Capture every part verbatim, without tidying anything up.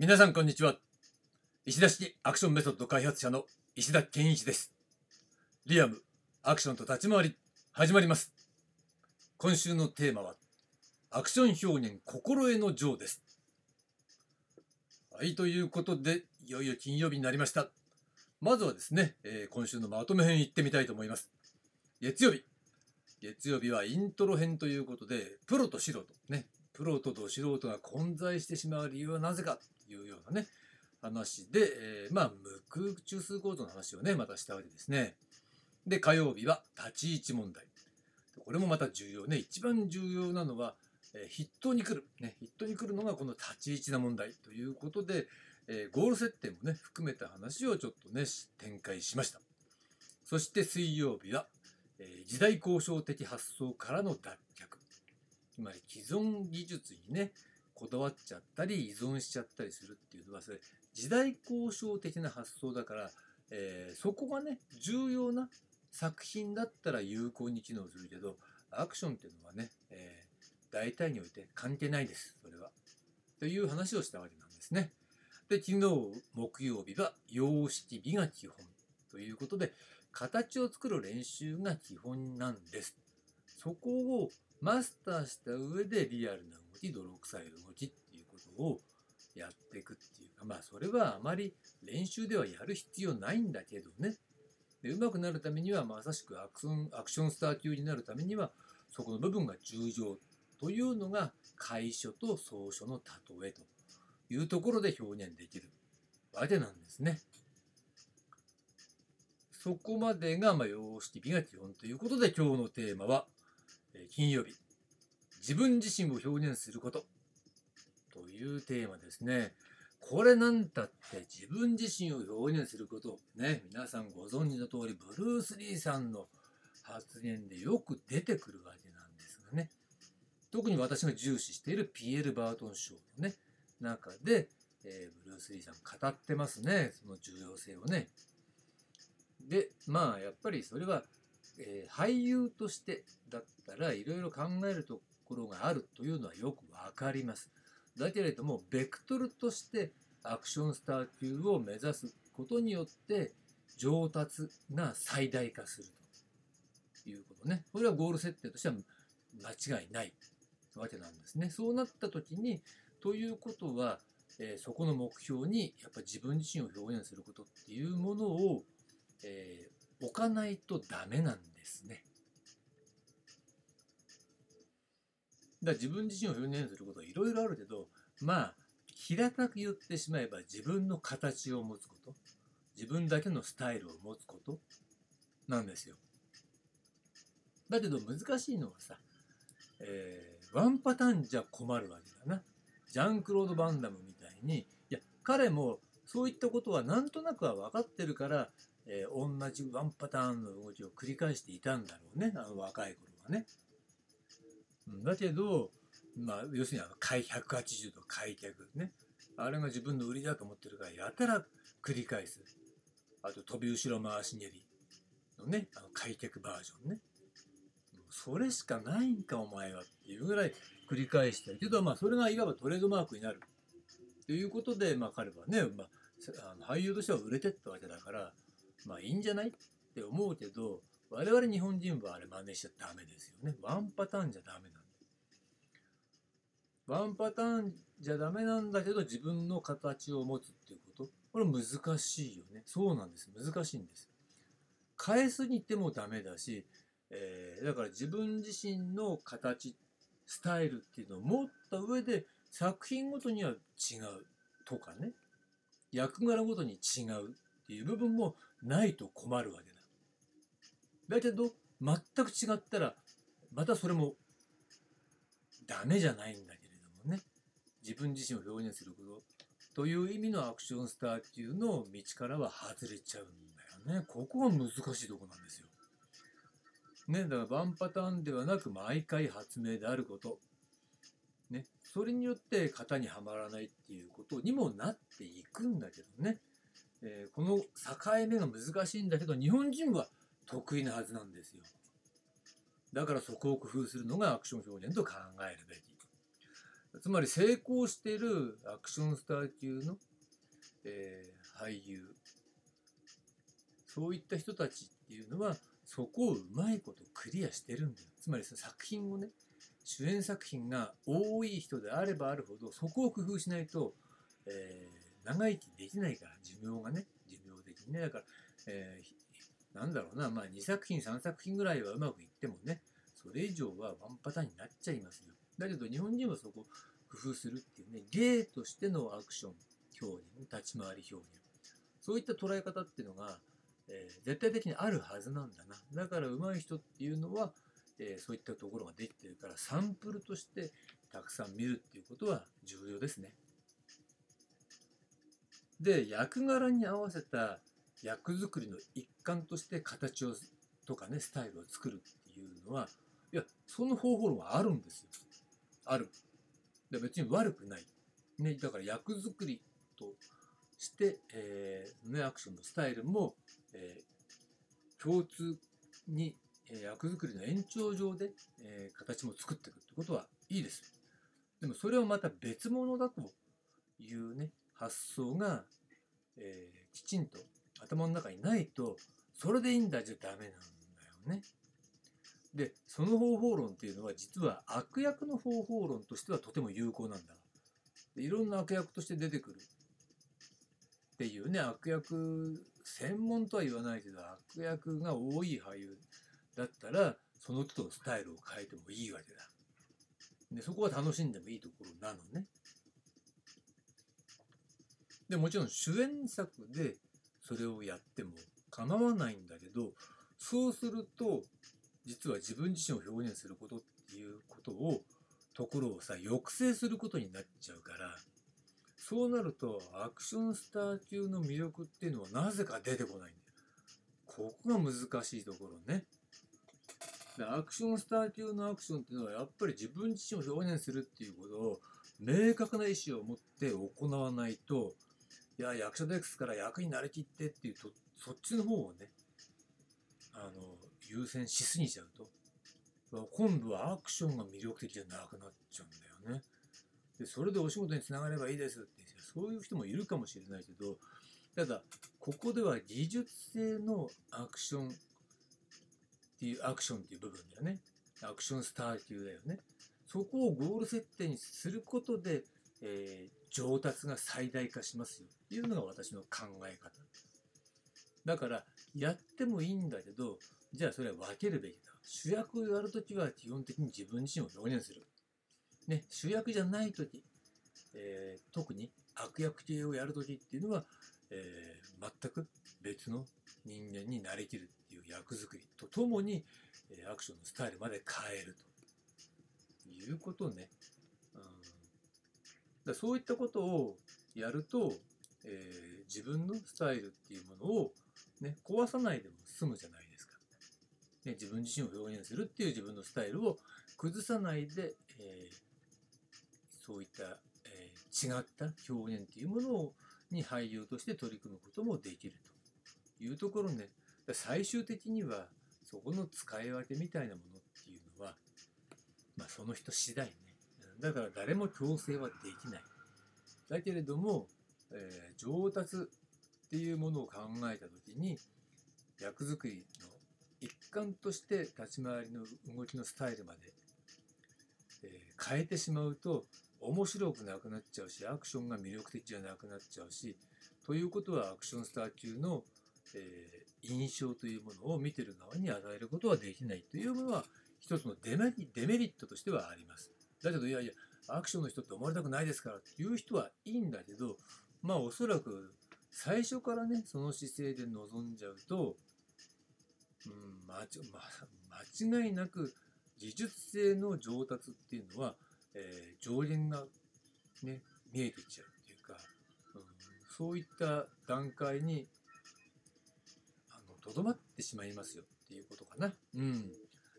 皆さんこんにちは。石田式アクションメソッド開発者の石田健一です。リアムアクションと立ち回り始まります。今週のテーマはアクション表現心得の上です。はい、ということでいよいよ金曜日になりました。まずはですね、えー、今週のまとめ編行ってみたいと思います。月曜日月曜日はイントロ編ということで、プロと素人ねプロとど素人が混在してしまう理由はなぜかというようなね話で、えー、まあ無空中枢構造の話をねまたしたわけですね。で火曜日は立ち位置問題。これもまた重要ね。一番重要なのは、えー、筆頭に来るね筆頭に来るのがこの立ち位置な問題ということで、えー、ゴール設定もね含めた話をちょっとね展開しました。そして水曜日は、えー、時代交渉的発想からの脱却。つまり既存技術にねこだわっちゃったり依存しちゃったりするっていうのはそれ時代交渉的な発想だから、えー、そこがね重要な作品だったら有効に機能するけど、アクションっていうのはね、えー、大体において関係ないです、それはという話をしたわけなんですね。で昨日木曜日は様式美が基本ということで、形を作る練習が基本なんです。そこをマスターした上でリアルな動き、泥臭い動きっていうことをやっていくっていうか、まあそれはあまり練習ではやる必要ないんだけどね。で上手くなるためにはまさしくアクション、アクションスター級になるためにはそこの部分が重要というのが楷書と草書の例えというところで表現できるわけなんですね。そこまでがまあ様式美が基本ということで、今日のテーマは金曜日、自分自身を表現することというテーマですね。これなんたって自分自身を表現することね、皆さんご存知の通りブルース・リーさんの発言でよく出てくるわけなんですがね、特に私が重視しているピエール・バートン賞のね中で、えー、ブルース・リーさん語ってますね、その重要性をね。でまあやっぱりそれはえー、俳優としてだったらいろいろ考えるところがあるというのはよくわかります。だけれどもベクトルとしてアクションスター級を目指すことによって上達が最大化するということね、これはゴール設定としては間違いないわけなんですね。そうなった時にということは、えー、そこの目標にやっぱり自分自身を表現することっていうものを、えー置かないとダメなんですね。だから自分自身を表現することはいろいろあるけど、まあ平たく言ってしまえば自分の形を持つこと、自分だけのスタイルを持つことなんですよ。だけど難しいのはさ、えー、ワンパターンじゃ困るわけだな。ジャンクロード・バンダムみたいに、いや彼もそういったことはなんとなくは分かってるからえー、同じワンパターンの動きを繰り返していたんだろうね、あの若い頃はね。だけど、まあ、要するにあのひゃくはちじゅうど開脚ね、あれが自分の売りだと思ってるからやたら繰り返す。あと飛び後ろ回し蹴りのね、あの開脚バージョンね、それしかないんかお前はっていうぐらい繰り返してるけど、まあ、それがいわばトレードマークになるということで、まあ、彼はね、まあ、あの俳優としては売れてったわけだから。まあいいんじゃないって思うけど、我々日本人はあれ真似しちゃダメですよね。ワンパターンじゃダメなんだ。ワンパターンじゃダメなんだけど自分の形を持つっていうこと、これ難しいよね。そうなんです。難しいんです。変えすぎてもダメだし、えー、だから自分自身の形、スタイルっていうのを持った上で作品ごとには違うとかね、役柄ごとに違う。っていう部分もないと困るわけだ。だけど全く違ったらまたそれもダメじゃないんだけれどもね、自分自身を表現することという意味のアクションスター級の道からは外れちゃうんだよね。ここが難しいとこなんですよ。ね、だからワンパターンではなく毎回発明であること、ね、それによって型にはまらないっていうことにもなっていくんだけどね。えー、この境目が難しいんだけど日本人は得意なはずなんですよ。だからそこを工夫するのがアクション表現と考えるべき。つまり成功しているアクションスター級の、えー、俳優、そういった人たちっていうのはそこをうまいことクリアしてるんだよ。つまりその作品をね、主演作品が多い人であればあるほどそこを工夫しないと、えー、長生きできないから、寿命がね、寿命的にね。だから、えー、なんだろうな、まあ、にさくひんさんさくひんぐらいはうまくいってもね、それ以上はワンパターンになっちゃいますよ。だけど日本人はそこを工夫するっていうね、芸としてのアクション表現、立ち回り表現、そういった捉え方っていうのが、えー、絶対的にあるはずなんだな。だから上手い人っていうのは、えー、そういったところができてるから、サンプルとしてたくさん見るっていうことは重要ですね。で、役柄に合わせた役作りの一環として形をとかね、スタイルを作るっていうのは、いや、その方法論はあるんですよ。ある。で、別に悪くない。ね、だから役作りとして、えーね、アクションのスタイルも、えー、共通に、えー、役作りの延長上で、えー、形も作っていくってことはいいです。でもそれをまた別物だというね、発想が、えー、きちんと頭の中にないと、それでいいんだじゃダメなんだよね。で、その方法論っていうのは実は悪役の方法論としてはとても有効なんだ。で、いろんな悪役として出てくるっていうね、悪役専門とは言わないけど、悪役が多い俳優だったらその都度スタイルを変えてもいいわけだ。で、そこは楽しんでもいいところなのね。で、もちろん主演作でそれをやっても構わないんだけど、そうすると実は自分自身を表現することっていうことをところをさ、抑制することになっちゃうから、そうなるとアクションスター級の魅力っていうのはなぜか出てこないんだよ。ここが難しいところね。で、アクションスター級のアクションっていうのはやっぱり自分自身を表現するっていうことを明確な意思を持って行わないと、いや、役者ですから役になりきってっていうと、そっちの方をね、あの、優先しすぎちゃうと、今度はアクションが魅力的じゃなくなっちゃうんだよね。で、それでお仕事につながればいいですって、そういう人もいるかもしれないけど、ただ、ここでは技術性のアクションっていう、アクションっていう部分だよね。アクションスター級だよね。そこをゴール設定にすることで、えー、上達が最大化しますよっていうのが私の考え方だから、やってもいいんだけど、じゃあそれは分けるべきだ。主役をやるときは基本的に自分自身を表現する、ね、主役じゃないとき、えー、特に悪役系をやるときっていうのは、えー、全く別の人間になりきるっていう役作りとともに、えー、アクションのスタイルまで変えるということね。そういったことをやると、えー、自分のスタイルっていうものを、ね、壊さないでも済むじゃないですか、ね。自分自身を表現するっていう自分のスタイルを崩さないで、えー、そういった、えー、違った表現っていうものをに俳優として取り組むこともできるというところね。最終的にはそこの使い分けみたいなものっていうのは、まあ、その人次第ね。だから誰も強制はできない。だけれども、えー、上達っていうものを考えたときに、役作りの一環として立ち回りの動きのスタイルまで、えー、変えてしまうと面白くなくなっちゃうし、アクションが魅力的じゃなくなっちゃうし、ということはアクションスター級の、えー、印象というものを見てる側に与えることはできないというのは一つのデメリ、デメリットとしてはあります。だけど、いやいや、アクションの人って思われたくないですからっていう人はいいんだけど、まあおそらく最初からね、その姿勢で臨んじゃうと、うん、まち、ま、間違いなく技術性の上達っていうのは、えー、上限がね、見えてきちゃうっていうか、うん、そういった段階にとどまってしまいますよっていうことかな。うん。だ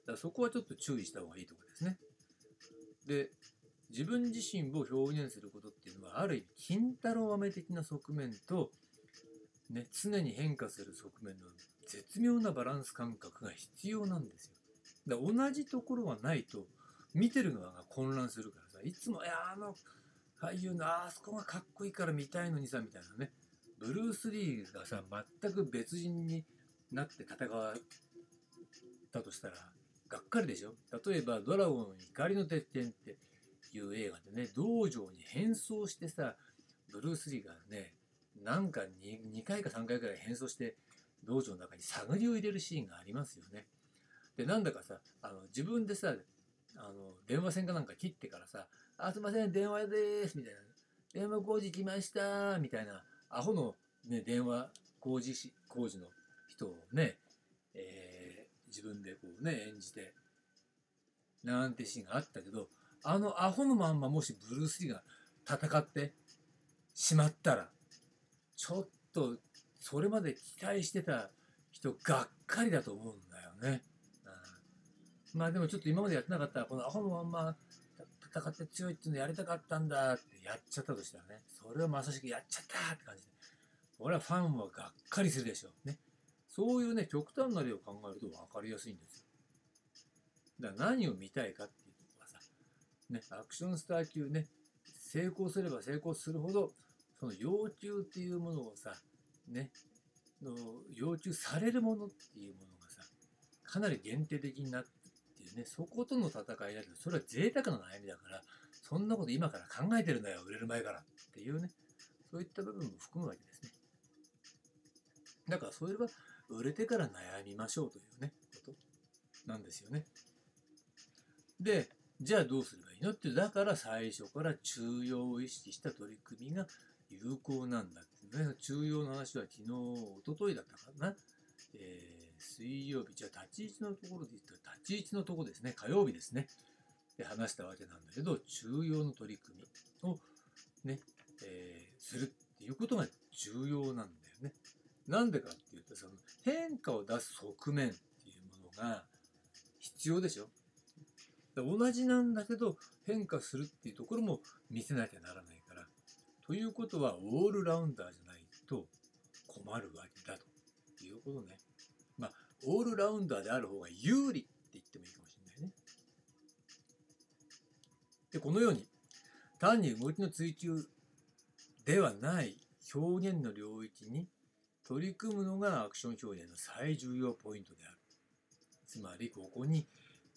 からそこはちょっと注意した方がいいところですね。で、自分自身を表現することっていうのは、ある意味金太郎飴的な側面と、ね、常に変化する側面の絶妙なバランス感覚が必要なんですよ。だから同じところがないと見てる側が混乱するからさ、さ、いつも、いや、あの俳優のあそこがかっこいいから見たいのにさ、みたいなね。ブルース・リーがさ、全く別人になって戦ったとしたら、がっかりでしょ。例えば、ドラゴンの怒りの鉄拳っていう映画でね、道場に変装してさ、ブルース・リーがね、なんか 2, にかいかさんかいくらい変装して、道場の中に探りを入れるシーンがありますよね。で、なんだかさ、あの自分でさ、あの電話線かなんか切ってからさ、あ、すいません、電話でーす、みたいな。電話工事来ましたー、みたいな。アホの、ね、電話工事し、工事の人をね、えー、自分でこうね、演じて、なんてシーンがあったけど、あのアホのまんまもしブルース・リーが戦ってしまったら、ちょっとそれまで期待してた人がっかりだと思うんだよね。まあでもちょっと今までやってなかったら、このアホのまんま戦って強いっていうのやりたかったんだってやっちゃったとしたらね、それはまさしくやっちゃったって感じで、俺はファンはがっかりするでしょうね。そういうね、極端な例を考えると分かりやすいんですよ。だから何を見たいかっていうのはさ、ね、アクションスター級ね、成功すれば成功するほど、その要求っていうものをさ、ね、の要求されるものっていうものがさ、かなり限定的になって、ね、そことの戦いだけど、それは贅沢な悩みだから、そんなこと今から考えてるんだよ、売れる前からっていうね、そういった部分も含むわけですね。だからそれは売れてから悩みましょうというね、ことなんですよね。で、じゃあどうすればいいのって、だから最初から中庸を意識した取り組みが有効なんだっていうね。中庸の話は昨日、おとといだったかな。えー水曜日、じゃあ立ち位置のところで言ったら、立ち位置のところですね、火曜日ですね、で話したわけなんだけど、中庸の取り組みをね、えー、するっていうことが重要なんだよね。なんでかっていうと、その変化を出す側面っていうものが必要でしょ。同じなんだけど、変化するっていうところも見せなきゃならないから。ということは、オールラウンダーじゃないと困るわけだということね。まあ、オールラウンダーである方が有利って言ってもいいかもしれないね。で、このように単に動きの追求ではない表現の領域に取り組むのがアクション表現の最重要ポイントである。つまり、ここに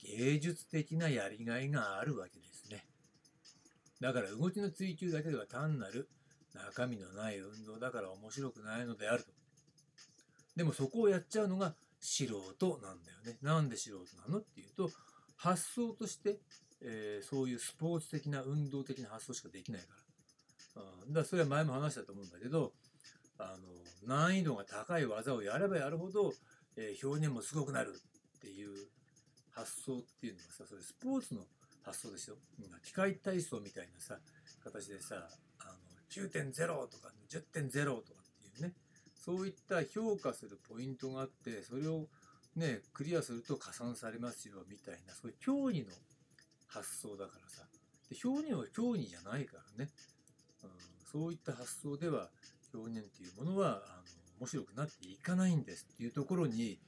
芸術的なやりがいがあるわけですね。だから動きの追求だけでは単なる中身のない運動だから面白くないのであると。でもそこをやっちゃうのが素人なんだよね。なんで素人なのっていうと、発想として、えー、そういうスポーツ的な運動的な発想しかできないから。うん、だからそれは前も話したと思うんだけど、あの難易度が高い技をやればやるほど、えー、表現もすごくなるっていう発想っていうのはさ、それスポーツの発想ですよ。機械体操みたいなさ、形でさ、あの きゅうてんゼロ とか じゅってんゼロ とかっていうね。そういった評価するポイントがあって、それをね、クリアすると加算されますよ、みたいな、そういう競技の発想だからさ。で、表現は競技じゃないからね。うん、そういった発想では、表現っていうものは、あの、面白くなっていかないんですっていうところに、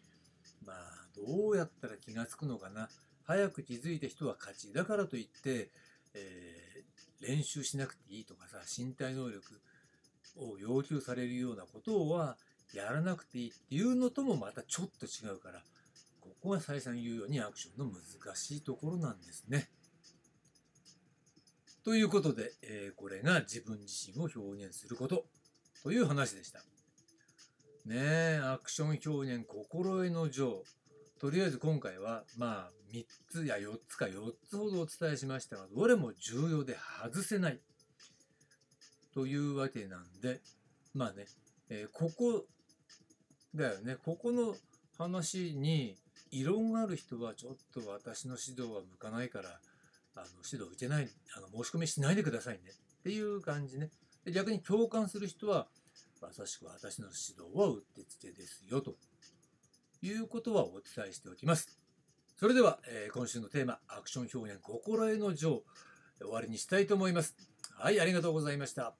まあ、どうやったら気がつくのかな。早く気づいた人は勝ち。だからといって、えー、練習しなくていいとかさ、身体能力、を要求されるようなことはやらなくていいっていうのともまたちょっと違うから、ここが再三言うようにアクションの難しいところなんですね。ということで、えー、これが自分自身を表現することという話でした。ねえ、アクション表現心得の上。とりあえず今回はまあみっつやよっつかよっつほどお伝えしましたが、どれも重要で外せない。というわけなんで、まあね、えー、ここだよね、ここの話に異論がある人はちょっと私の指導は向かないから、あの指導受けない、あの申し込みしないでくださいねっていう感じね。で、逆に共感する人は、まさしく私の指導はうってつけですよということはお伝えしておきます。それでは、えー、今週のテーマ、アクション表現心得の上、終わりにしたいと思います。はい、ありがとうございました。